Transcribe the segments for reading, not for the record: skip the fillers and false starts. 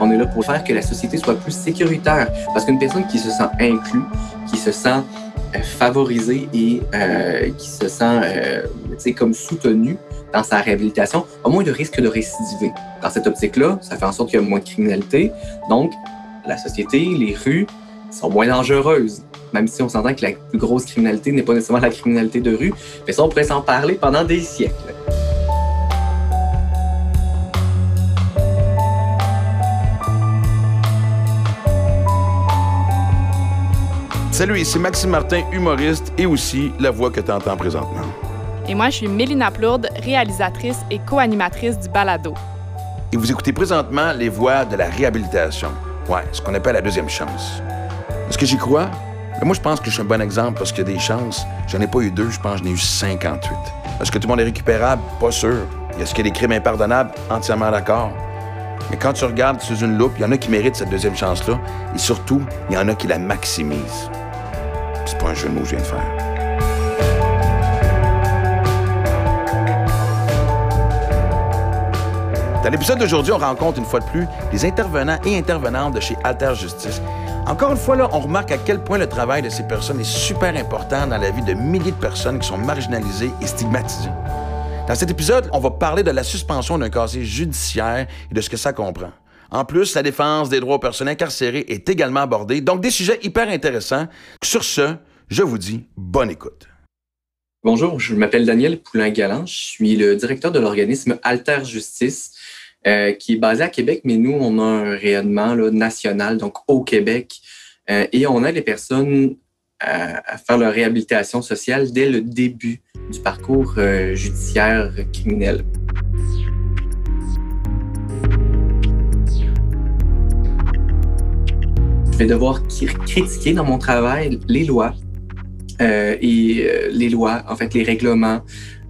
On est là pour faire que la société soit plus sécuritaire. Parce qu'une personne qui se sent inclue, qui se sent favorisée et qui se sent comme soutenue dans sa réhabilitation, a moins de risque de récidiver. Dans cette optique-là, ça fait en sorte qu'il y a moins de criminalité. Donc, la société, les rues sont moins dangereuses. Même si on s'entend que la plus grosse criminalité n'est pas nécessairement la criminalité de rue, mais ça, on pourrait s'en parler pendant des siècles. Salut, ici Maxime Martin, humoriste et aussi la voix que tu entends présentement. Et moi, je suis Mélina Plourde, réalisatrice et co-animatrice du Balado. Et vous écoutez présentement Les voix de la réhabilitation. Ouais, ce qu'on appelle la deuxième chance. Est-ce que j'y crois? Mais moi, je pense que je suis un bon exemple parce qu'il y a des chances. J'en ai pas eu 2, je pense que j'en ai eu 58. Est-ce que tout le monde est récupérable? Pas sûr. Est-ce qu'il y a des crimes impardonnables? Entièrement d'accord. Mais quand tu regardes sous une loupe, il y en a qui méritent cette deuxième chance-là. Et surtout, il y en a qui la maximisent. C'est pas un jeu de mots que je viens de faire. Dans l'épisode d'aujourd'hui, on rencontre une fois de plus des intervenants et intervenantes de chez Alter Justice. Encore une fois, là, on remarque à quel point le travail de ces personnes est super important dans la vie de milliers de personnes qui sont marginalisées et stigmatisées. Dans cet épisode, on va parler de la suspension d'un casier judiciaire et de ce que ça comprend. En plus, la défense des droits aux personnes incarcérées est également abordée, donc des sujets hyper intéressants. Sur ce, je vous dis bonne écoute. Bonjour, je m'appelle Daniel Poulin-Galanche, je suis le directeur de l'organisme Alter Justice, qui est basé à Québec, mais nous, on a un rayonnement là, national, donc au Québec, et on aide les personnes à faire leur réhabilitation sociale dès le début du parcours judiciaire criminel. Je vais devoir critiquer dans mon travail les lois, les règlements,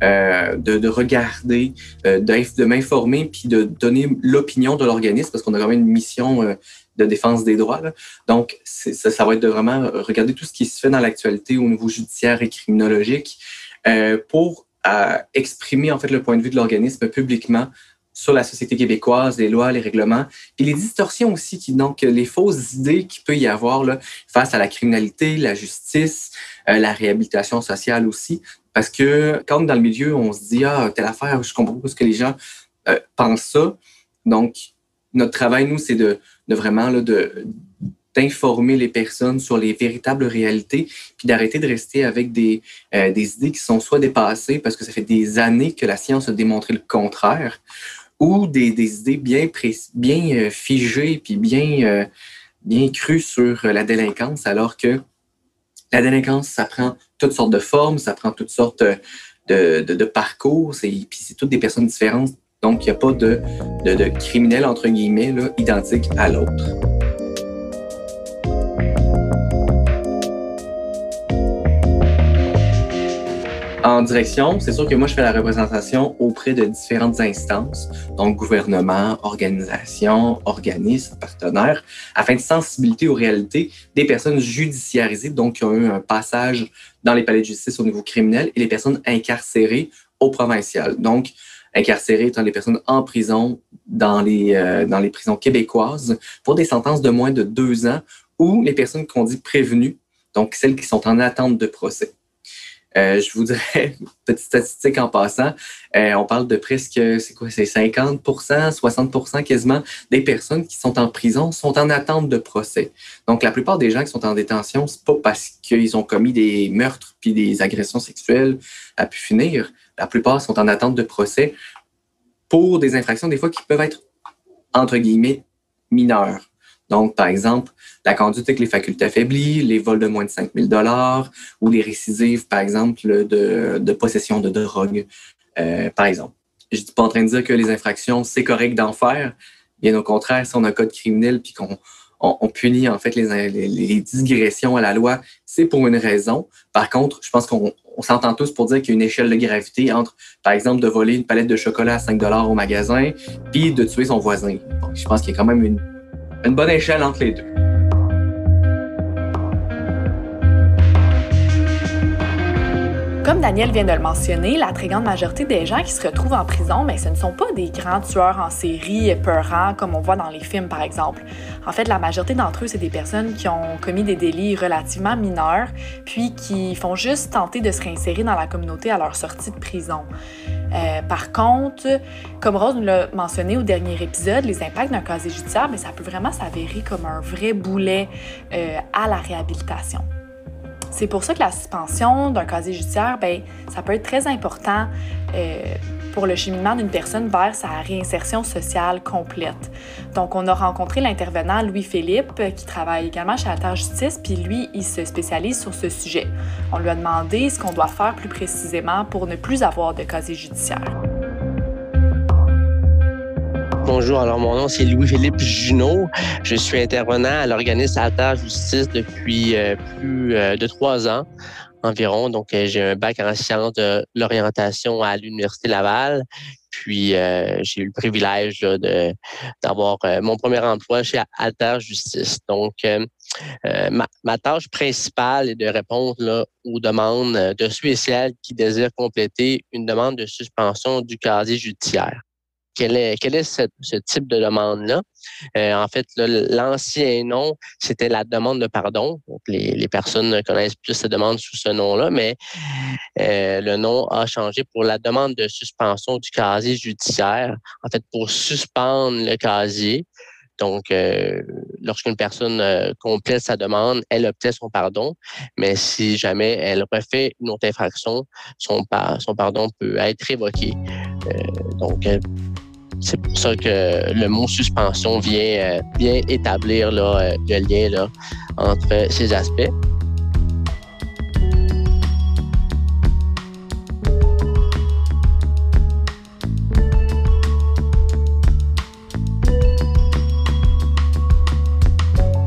de regarder, de m'informer puis de donner l'opinion de l'organisme parce qu'on a quand même une mission de défense des droits. Là. Donc, ça va être de vraiment regarder tout ce qui se fait dans l'actualité au niveau judiciaire et criminologique pour exprimer en fait le point de vue de l'organisme publiquement sur la société québécoise, les lois, les règlements, puis les distorsions aussi, donc les fausses idées qu'il peut y avoir là, face à la criminalité, la justice, la réhabilitation sociale aussi. Parce que quand dans le milieu, on se dit « Ah, telle affaire, je comprends pas ce que les gens pensent ça. » Donc, notre travail, nous, c'est de vraiment là, d'informer les personnes sur les véritables réalités puis d'arrêter de rester avec des idées qui sont soit dépassées parce que ça fait des années que la science a démontré le contraire, ou des idées bien figées puis bien crues sur la délinquance, alors que la délinquance, ça prend toutes sortes de formes, ça prend toutes sortes de parcours, puis c'est toutes des personnes différentes. Donc, il n'y a pas de criminel, entre guillemets, là, identique à l'autre. En direction, c'est sûr que moi, je fais la représentation auprès de différentes instances, donc gouvernement, organisation, organismes, partenaires, afin de sensibiliser aux réalités des personnes judiciarisées, donc qui ont eu un passage dans les palais de justice au niveau criminel, et les personnes incarcérées au provincial. Donc, incarcérées étant les personnes en prison dans les prisons québécoises pour des sentences de moins de 2 ans ou les personnes qu'on dit prévenues, donc celles qui sont en attente de procès. Je vous dirais, petite statistique en passant, on parle de presque, 50 %, 60 % quasiment des personnes qui sont en prison sont en attente de procès. Donc, la plupart des gens qui sont en détention, c'est pas parce qu'ils ont commis des meurtres puis des agressions sexuelles à pu finir. La plupart sont en attente de procès pour des infractions, des fois, qui peuvent être, entre guillemets, mineures. Donc, par exemple, la conduite avec les facultés affaiblies, les vols de moins de 5 000 $ ou les récidives, par exemple, de possession de drogue, par exemple. Je ne suis pas en train de dire que les infractions, c'est correct d'en faire. Bien au contraire, si on a un code criminel puis qu'on punit en fait les digressions à la loi, c'est pour une raison. Par contre, je pense qu'on s'entend tous pour dire qu'il y a une échelle de gravité entre, par exemple, de voler une palette de chocolat à 5 $ au magasin puis de tuer son voisin. Donc, je pense qu'il y a quand même une bonne échelle entre les deux. Comme Daniel vient de le mentionner, la très grande majorité des gens qui se retrouvent en prison, bien, ce ne sont pas des grands tueurs en série épeurants comme on voit dans les films, par exemple. En fait, la majorité d'entre eux, c'est des personnes qui ont commis des délits relativement mineurs, puis qui font juste tenter de se réinsérer dans la communauté à leur sortie de prison. Par contre, comme Rose nous l'a mentionné au dernier épisode, les impacts d'un casier judiciaire, bien, ça peut vraiment s'avérer comme un vrai boulet à la réhabilitation. C'est pour ça que la suspension d'un casier judiciaire, bien, ça peut être très important pour le cheminement d'une personne vers sa réinsertion sociale complète. Donc, on a rencontré l'intervenant Louis-Philippe, qui travaille également chez Alter Justice, puis lui, il se spécialise sur ce sujet. On lui a demandé ce qu'on doit faire plus précisément pour ne plus avoir de casier judiciaire. Bonjour, alors mon nom c'est Louis-Philippe Juneau. Je suis intervenant à l'organisme Alter Justice depuis plus de 3 ans environ. Donc, j'ai un bac en sciences de l'orientation à l'Université Laval. Puis, j'ai eu le privilège là, d'avoir mon premier emploi chez Alter Justice. Donc, ma tâche principale est de répondre là, aux demandes de ceux et celles qui désirent compléter une demande de suspension du casier judiciaire. Quel est ce type de demande-là? En fait, l'ancien nom, c'était la demande de pardon. Donc, les personnes connaissent plus cette demande sous ce nom-là, mais le nom a changé pour la demande de suspension du casier judiciaire. En fait, pour suspendre le casier. Donc, lorsqu'une personne complète sa demande, elle obtient son pardon, mais si jamais elle refait une autre infraction, son pardon peut être révoqué. Donc, c'est pour ça que le mot « suspension » vient bien établir là, le lien là, entre ces aspects.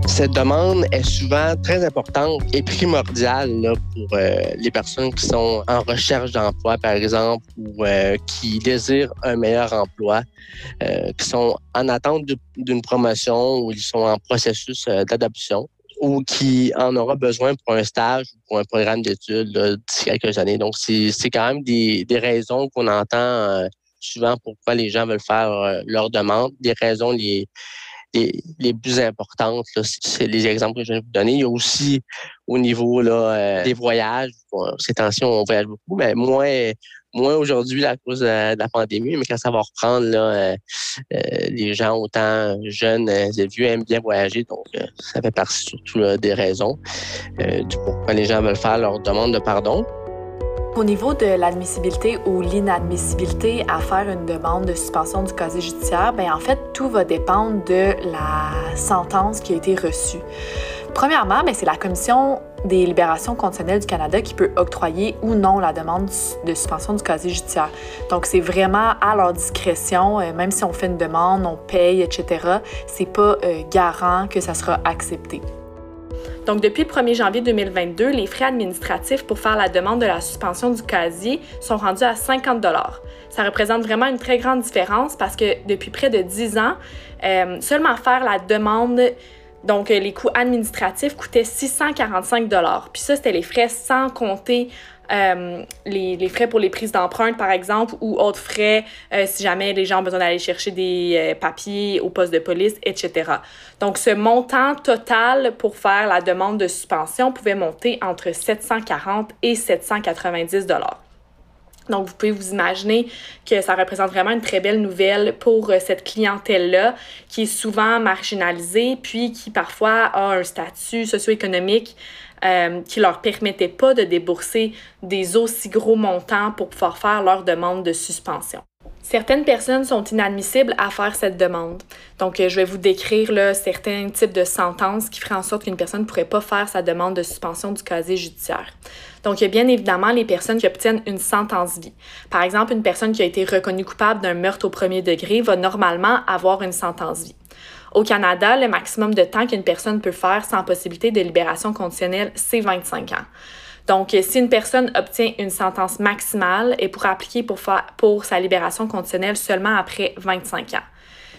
Cette demande est souvent très importante et primordiale là, pour les personnes qui sont en recherche d'emploi, par exemple, ou qui désirent un meilleur emploi, qui sont en attente d'une promotion ou ils sont en processus d'adoption ou qui en aura besoin pour un stage ou pour un programme d'études là, d'ici quelques années. Donc, c'est quand même des raisons qu'on entend souvent pourquoi les gens veulent faire leur demande, des raisons liées. Les plus importantes, là, c'est les exemples que je viens de vous donner. Il y a aussi au niveau là, des voyages. Bon, ces temps-ci, on voyage beaucoup, mais moins aujourd'hui à cause de la pandémie. Mais quand ça va reprendre, là, les gens, autant jeunes et vieux, aiment bien voyager. Donc, ça fait partie surtout là, des raisons du pourquoi les gens veulent faire leur demande de pardon. Au niveau de l'admissibilité ou l'inadmissibilité à faire une demande de suspension du casier judiciaire, bien en fait, tout va dépendre de la sentence qui a été reçue. Premièrement, bien, c'est la Commission des libérations conditionnelles du Canada qui peut octroyer ou non la demande de suspension du casier judiciaire. Donc, c'est vraiment à leur discrétion, même si on fait une demande, on paye, etc., c'est pas garant que ça sera accepté. Donc, depuis le 1er janvier 2022, les frais administratifs pour faire la demande de la suspension du casier sont rendus à 50 $. Ça représente vraiment une très grande différence parce que depuis près de 10 ans, seulement faire la demande, donc les coûts administratifs coûtaient 645 $. Puis ça, c'était les frais sans compter les frais pour les prises d'empreintes, par exemple, ou autres frais si jamais les gens ont besoin d'aller chercher des papiers au poste de police, etc. Donc, ce montant total pour faire la demande de suspension pouvait monter entre 740 et 790 $. Donc, vous pouvez vous imaginer que ça représente vraiment une très belle nouvelle pour cette clientèle-là qui est souvent marginalisée, puis qui parfois a un statut socio-économique qui ne leur permettait pas de débourser des aussi gros montants pour pouvoir faire leur demande de suspension. Certaines personnes sont inadmissibles à faire cette demande. Donc, je vais vous décrire là, certains types de sentences qui feraient en sorte qu'une personne ne pourrait pas faire sa demande de suspension du casier judiciaire. Donc, il y a bien évidemment les personnes qui obtiennent une sentence-vie. Par exemple, une personne qui a été reconnue coupable d'un meurtre au premier degré va normalement avoir une sentence-vie. Au Canada, le maximum de temps qu'une personne peut faire sans possibilité de libération conditionnelle, c'est 25 ans. Donc, si une personne obtient une sentence maximale, elle pourra appliquer pour sa libération conditionnelle seulement après 25 ans.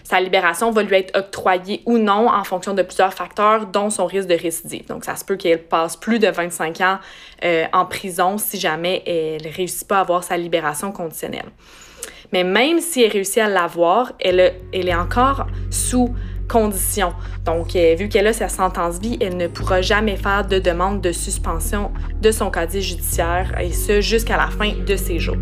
Sa libération va lui être octroyée ou non en fonction de plusieurs facteurs, dont son risque de récidive. Donc, ça se peut qu'elle passe plus de 25 ans en prison si jamais elle ne réussit pas à avoir sa libération conditionnelle. Mais même si elle réussit à l'avoir, elle est encore sous condition. Donc, vu qu'elle a sa sentence vie, elle ne pourra jamais faire de demande de suspension de son casier judiciaire, et ce, jusqu'à la fin de ses jours.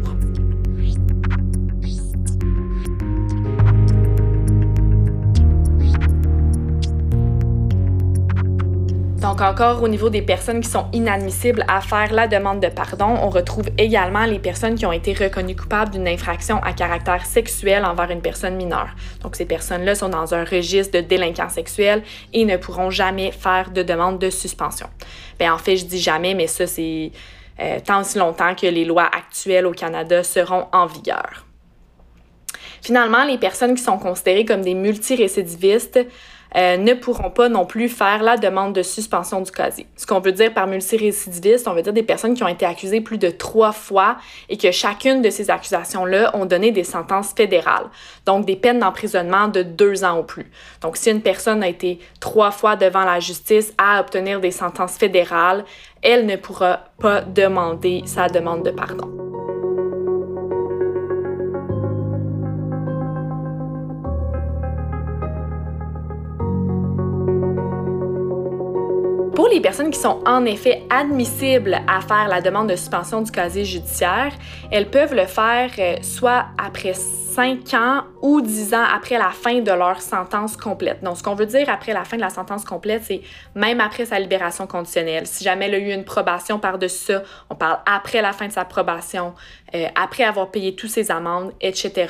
Donc encore au niveau des personnes qui sont inadmissibles à faire la demande de pardon, on retrouve également les personnes qui ont été reconnues coupables d'une infraction à caractère sexuel envers une personne mineure. Donc ces personnes-là sont dans un registre de délinquants sexuels et ne pourront jamais faire de demande de suspension. Bien, en fait, je dis jamais, mais ça c'est tant aussi longtemps que les lois actuelles au Canada seront en vigueur. Finalement, les personnes qui sont considérées comme des multirécidivistes ne pourront pas non plus faire la demande de suspension du casier. Ce qu'on veut dire par multirécidiviste, on veut dire des personnes qui ont été accusées plus de 3 fois et que chacune de ces accusations-là ont donné des sentences fédérales, donc des peines d'emprisonnement de 2 ans ou plus. Donc, si une personne a été 3 fois devant la justice à obtenir des sentences fédérales, elle ne pourra pas demander sa demande de pardon. Pour les personnes qui sont en effet admissibles à faire la demande de suspension du casier judiciaire, elles peuvent le faire soit après 5 ans ou 10 ans après la fin de leur sentence complète. Donc, ce qu'on veut dire après la fin de la sentence complète, c'est même après sa libération conditionnelle. Si jamais elle a eu une probation par-dessus ça, on parle après la fin de sa probation, après avoir payé toutes ses amendes, etc.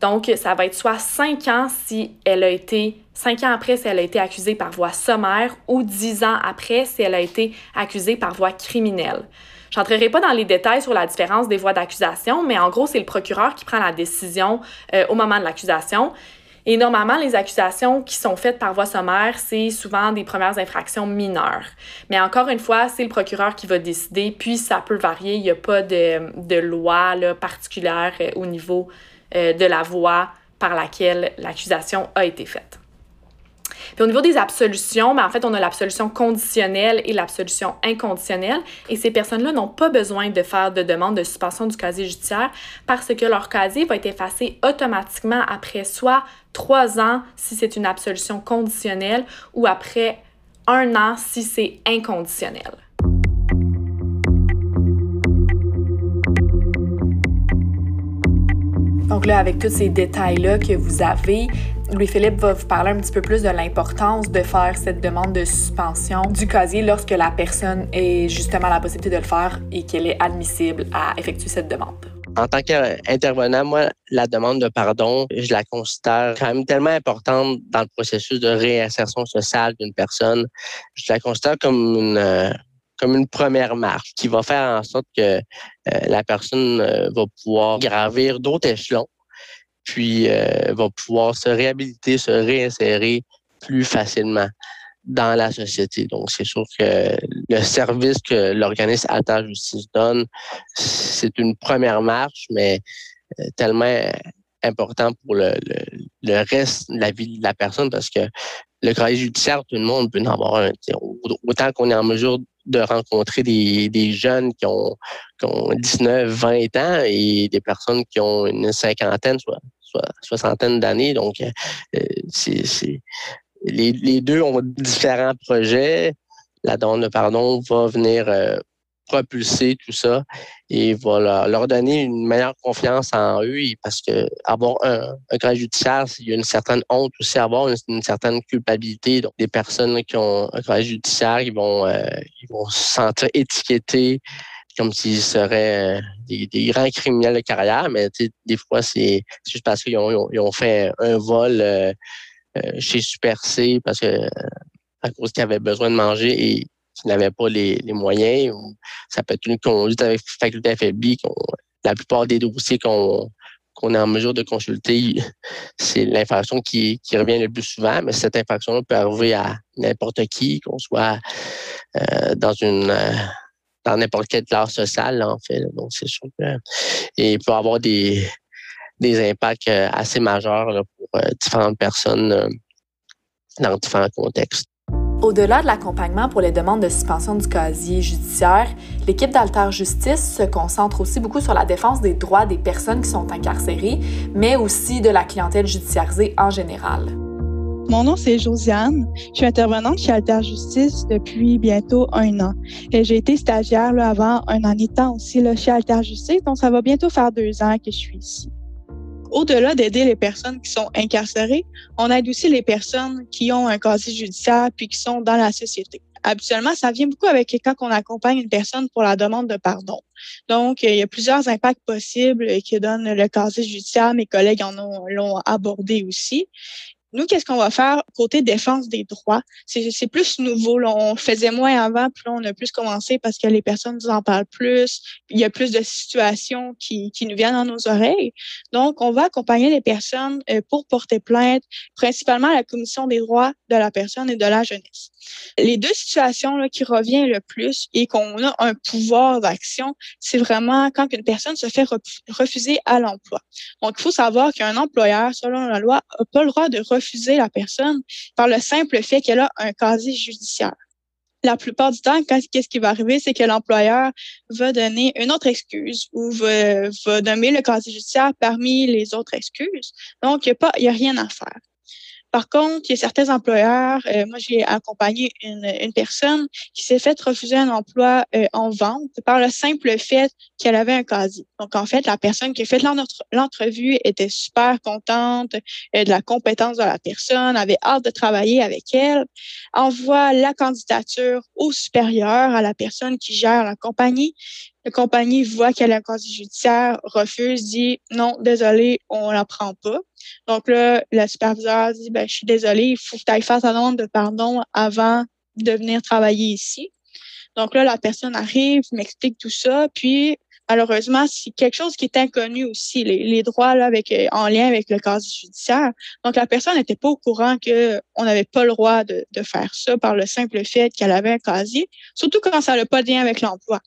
Donc, ça va être soit 5 ans si elle a été 5 ans après si elle a été accusée par voie sommaire ou 10 ans après si elle a été accusée par voie criminelle. Je n'entrerai pas dans les détails sur la différence des voies d'accusation, mais en gros, c'est le procureur qui prend la décision au moment de l'accusation. Et normalement, les accusations qui sont faites par voie sommaire, c'est souvent des premières infractions mineures. Mais encore une fois, c'est le procureur qui va décider, puis ça peut varier. Il n'y a pas de loi là, particulière au niveau de la voie par laquelle l'accusation a été faite. Puis au niveau des absolutions, en fait, on a l'absolution conditionnelle et l'absolution inconditionnelle. Et ces personnes-là n'ont pas besoin de faire de demande de suspension du casier judiciaire parce que leur casier va être effacé automatiquement après soit 3 ans si c'est une absolution conditionnelle ou après 1 an si c'est inconditionnel. Donc là, avec tous ces détails-là que vous avez, Louis-Philippe va vous parler un petit peu plus de l'importance de faire cette demande de suspension du casier lorsque la personne ait justement la possibilité de le faire et qu'elle est admissible à effectuer cette demande. En tant qu'intervenant, moi, la demande de pardon, je la considère quand même tellement importante dans le processus de réinsertion sociale d'une personne. Je la considère comme une première marche qui va faire en sorte que la personne va pouvoir gravir d'autres échelons, puis va pouvoir se réhabiliter, se réinsérer plus facilement dans la société. Donc, c'est sûr que le service que l'organisme Alter Justice donne, c'est une première marche, mais tellement important pour le reste de la vie de la personne, parce que le casier judiciaire, tout le monde peut en avoir un. Autant qu'on est en mesure de rencontrer des jeunes qui ont 19, 20 ans et des personnes qui ont une cinquantaine, soit soixantaine d'années. Donc, les deux ont différents projets. La demande de pardon va venir propulser tout ça et voilà, leur donner une meilleure confiance en eux, parce que avoir un casier judiciaire, il y a une certaine honte aussi, avoir une certaine culpabilité. Donc, des personnes qui ont un casier judiciaire, ils vont se sentir étiquetés comme s'ils seraient des grands criminels de carrière, mais des fois, c'est juste parce qu'ils ont fait un vol chez Super C parce que à cause qu'ils avaient besoin de manger et qui n'avaient pas les moyens. Ou ça peut être une conduite avec faculté affaiblie. La plupart des dossiers qu'on est en mesure de consulter, c'est l'infraction qui revient le plus souvent, mais cette infraction-là peut arriver à n'importe qui, qu'on soit dans n'importe quelle classe sociale, là, en fait. Donc, c'est sûr que, et il peut avoir des des impacts assez majeurs là, pour différentes personnes dans différents contextes. Au-delà de l'accompagnement pour les demandes de suspension du casier judiciaire, l'équipe d'Alter Justice se concentre aussi beaucoup sur la défense des droits des personnes qui sont incarcérées, mais aussi de la clientèle judiciarisée en général. Mon nom, c'est Josiane. Je suis intervenante chez Alter Justice depuis bientôt 1 an. Et j'ai été stagiaire là, avant 1 an et tant aussi là, chez Alter Justice, donc ça va bientôt faire 2 ans que je suis ici. Au-delà d'aider les personnes qui sont incarcérées, on aide aussi les personnes qui ont un casier judiciaire puis qui sont dans la société. Habituellement, ça vient beaucoup avec quand on accompagne une personne pour la demande de pardon. Donc, il y a plusieurs impacts possibles que donne le casier judiciaire. Mes collègues l'ont abordé aussi. Nous, qu'est-ce qu'on va faire côté défense des droits? C'est plus nouveau. Là, on faisait moins avant, puis là, on a plus commencé parce que les personnes nous en parlent plus. Il y a plus de situations qui nous viennent dans nos oreilles. Donc, on va accompagner les personnes pour porter plainte, principalement à la Commission des droits de la personne et de la jeunesse. Les 2 situations là, qui reviennent le plus et qu'on a un pouvoir d'action, c'est vraiment quand une personne se fait refuser à l'emploi. Donc, il faut savoir qu'un employeur, selon la loi, n'a pas le droit de refuser la personne par le simple fait qu'elle a un casier judiciaire. La plupart du temps, qu'est-ce qui va arriver, c'est que l'employeur va donner une autre excuse ou va nommer le casier judiciaire parmi les autres excuses. Donc, il n'y a rien à faire. Par contre, il y a certains employeurs, moi j'ai accompagné une personne qui s'est fait refuser un emploi en vente par le simple fait qu'elle avait un casier. Donc en fait, la personne qui a fait l'entrevue était super contente de la compétence de la personne, avait hâte de travailler avec elle, envoie la candidature au supérieur, à la personne qui gère la compagnie. La compagnie voit qu'elle a un casier judiciaire, refuse, dit « non, désolé, on ne la prend pas ». Donc là, le superviseur dit « je suis désolé, il faut que tu ailles faire ta demande de pardon avant de venir travailler ici ». Donc là, la personne arrive, m'explique tout ça, puis malheureusement, c'est quelque chose qui est inconnu aussi, les droits là, en lien avec le casier judiciaire. Donc la personne n'était pas au courant qu'on n'avait pas le droit de faire ça par le simple fait qu'elle avait un casier, surtout quand ça n'a pas de lien avec l'emploi.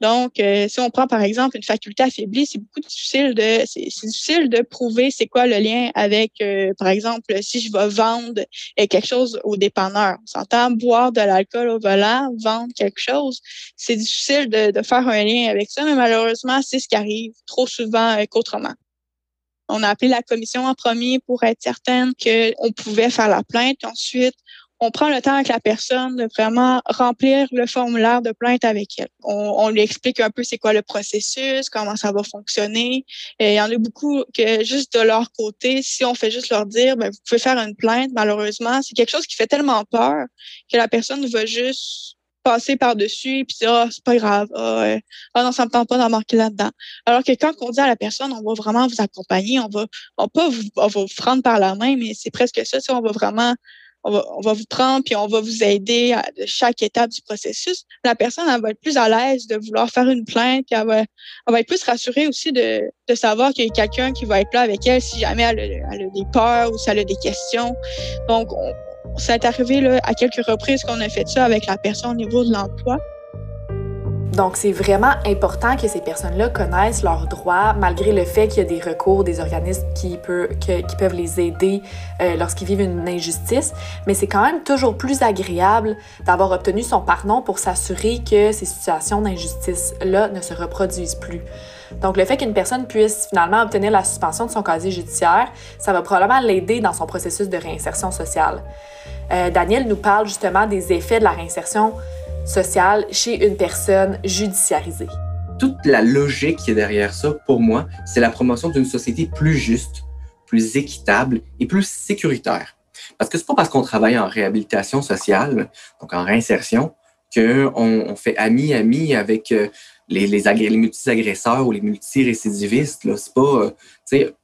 Donc, si on prend par exemple une faculté affaiblie, c'est difficile de prouver c'est quoi le lien avec, par exemple, si je vais vendre quelque chose au dépanneur. On s'entend boire de l'alcool au volant, vendre quelque chose. C'est difficile de faire un lien avec ça, mais malheureusement, c'est ce qui arrive trop souvent qu'autrement. On a appelé la commission en premier pour être certaine qu'on pouvait faire la plainte. Ensuite, on prend le temps avec la personne de vraiment remplir le formulaire de plainte avec elle. On lui explique un peu c'est quoi le processus, comment ça va fonctionner. Et il y en a beaucoup que juste de leur côté, si on fait juste leur dire « vous pouvez faire une plainte », malheureusement, c'est quelque chose qui fait tellement peur que la personne va juste passer par-dessus et puis dire « ah, c'est pas grave, non, ça me tente pas d'embarquer là-dedans ». Alors que quand on dit à la personne « on va vraiment vous accompagner, on va vous prendre par la main », mais c'est presque ça, on va vraiment... On va vous prendre puis on va vous aider à chaque étape du processus. La personne, elle va être plus à l'aise de vouloir faire une plainte puis elle va être plus rassurée aussi de savoir qu'il y a quelqu'un qui va être là avec elle si jamais elle a des peurs ou si elle a des questions. Donc, ça est arrivé là, à quelques reprises qu'on a fait ça avec la personne au niveau de l'emploi. Donc, c'est vraiment important que ces personnes-là connaissent leurs droits, malgré le fait qu'il y a des recours, des organismes qui peuvent les aider lorsqu'ils vivent une injustice. Mais c'est quand même toujours plus agréable d'avoir obtenu son pardon pour s'assurer que ces situations d'injustice-là ne se reproduisent plus. Donc, le fait qu'une personne puisse finalement obtenir la suspension de son casier judiciaire, ça va probablement l'aider dans son processus de réinsertion sociale. Daniel nous parle justement des effets de la réinsertion sociale chez une personne judiciarisée. Toute la logique qui est derrière ça, pour moi, c'est la promotion d'une société plus juste, plus équitable et plus sécuritaire. Parce que c'est pas parce qu'on travaille en réhabilitation sociale, donc en réinsertion, qu'on fait ami-ami avec les multi-agresseurs ou les multi-récidivistes. Là. C'est pas,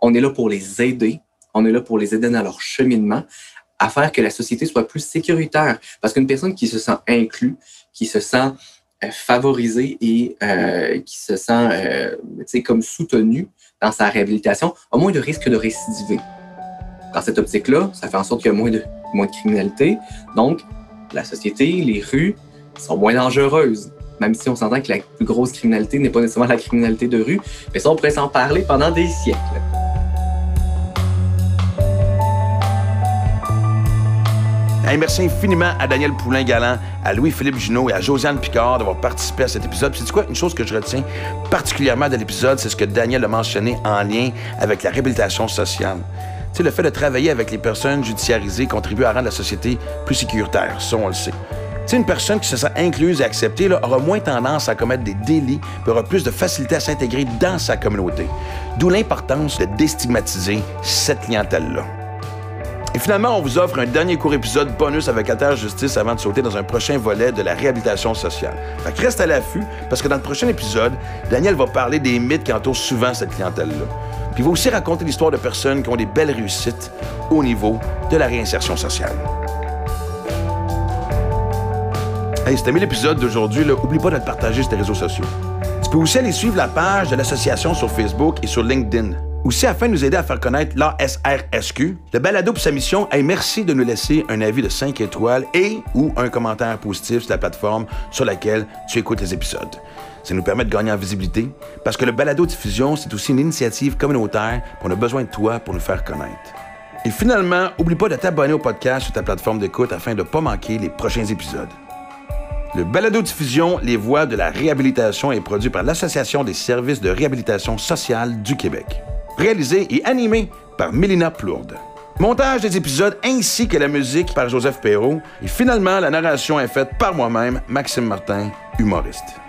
on est là pour les aider, on est là pour les aider dans leur cheminement, à faire que la société soit plus sécuritaire. Parce qu'une personne qui se sent inclue, qui se sent favorisée et qui se sent comme soutenue dans sa réhabilitation a moins de risques de récidiver. Dans cette optique-là, ça fait en sorte qu'il y a moins de criminalité. Donc, la société, les rues sont moins dangereuses. Même si on s'entend que la plus grosse criminalité n'est pas nécessairement la criminalité de rue, mais ça, on pourrait s'en parler pendant des siècles. Hey, merci infiniment à Daniel Poulin-Galanche, à Louis-Philippe Juneau et à Josiane Picard d'avoir participé à cet épisode. C'est quoi une chose que je retiens particulièrement de l'épisode, c'est ce que Daniel a mentionné en lien avec la réhabilitation sociale. Tu sais, le fait de travailler avec les personnes judiciarisées contribue à rendre la société plus sécuritaire, ça on le sait. Tu sais, une personne qui se sent incluse et acceptée là, aura moins tendance à commettre des délits et aura plus de facilité à s'intégrer dans sa communauté. D'où l'importance de déstigmatiser cette clientèle-là. Et finalement, on vous offre un dernier court épisode bonus avec Alter Justice avant de sauter dans un prochain volet de la réhabilitation sociale. Fait que reste à l'affût, parce que dans le prochain épisode, Daniel va parler des mythes qui entourent souvent cette clientèle-là. Puis il va aussi raconter l'histoire de personnes qui ont des belles réussites au niveau de la réinsertion sociale. Hey, si t'as aimé l'épisode d'aujourd'hui, oublie pas de le partager sur tes réseaux sociaux. Tu peux aussi aller suivre la page de l'association sur Facebook et sur LinkedIn. Aussi, afin de nous aider à faire connaître l'ASRSQ, le balado pour sa mission, hey, merci de nous laisser un avis de 5 étoiles et ou un commentaire positif sur la plateforme sur laquelle tu écoutes les épisodes. Ça nous permet de gagner en visibilité, parce que le balado diffusion, c'est aussi une initiative communautaire, on a besoin de toi pour nous faire connaître. Et finalement, oublie pas de t'abonner au podcast sur ta plateforme d'écoute afin de ne pas manquer les prochains épisodes. Le balado-diffusion Les voix de la réhabilitation est produit par l'Association des services de réhabilitation sociale du Québec. Réalisé et animé par Mélina Plourde. Montage des épisodes ainsi que la musique par Joseph Perrault. Et finalement, la narration est faite par moi-même, Maxime Martin, humoriste.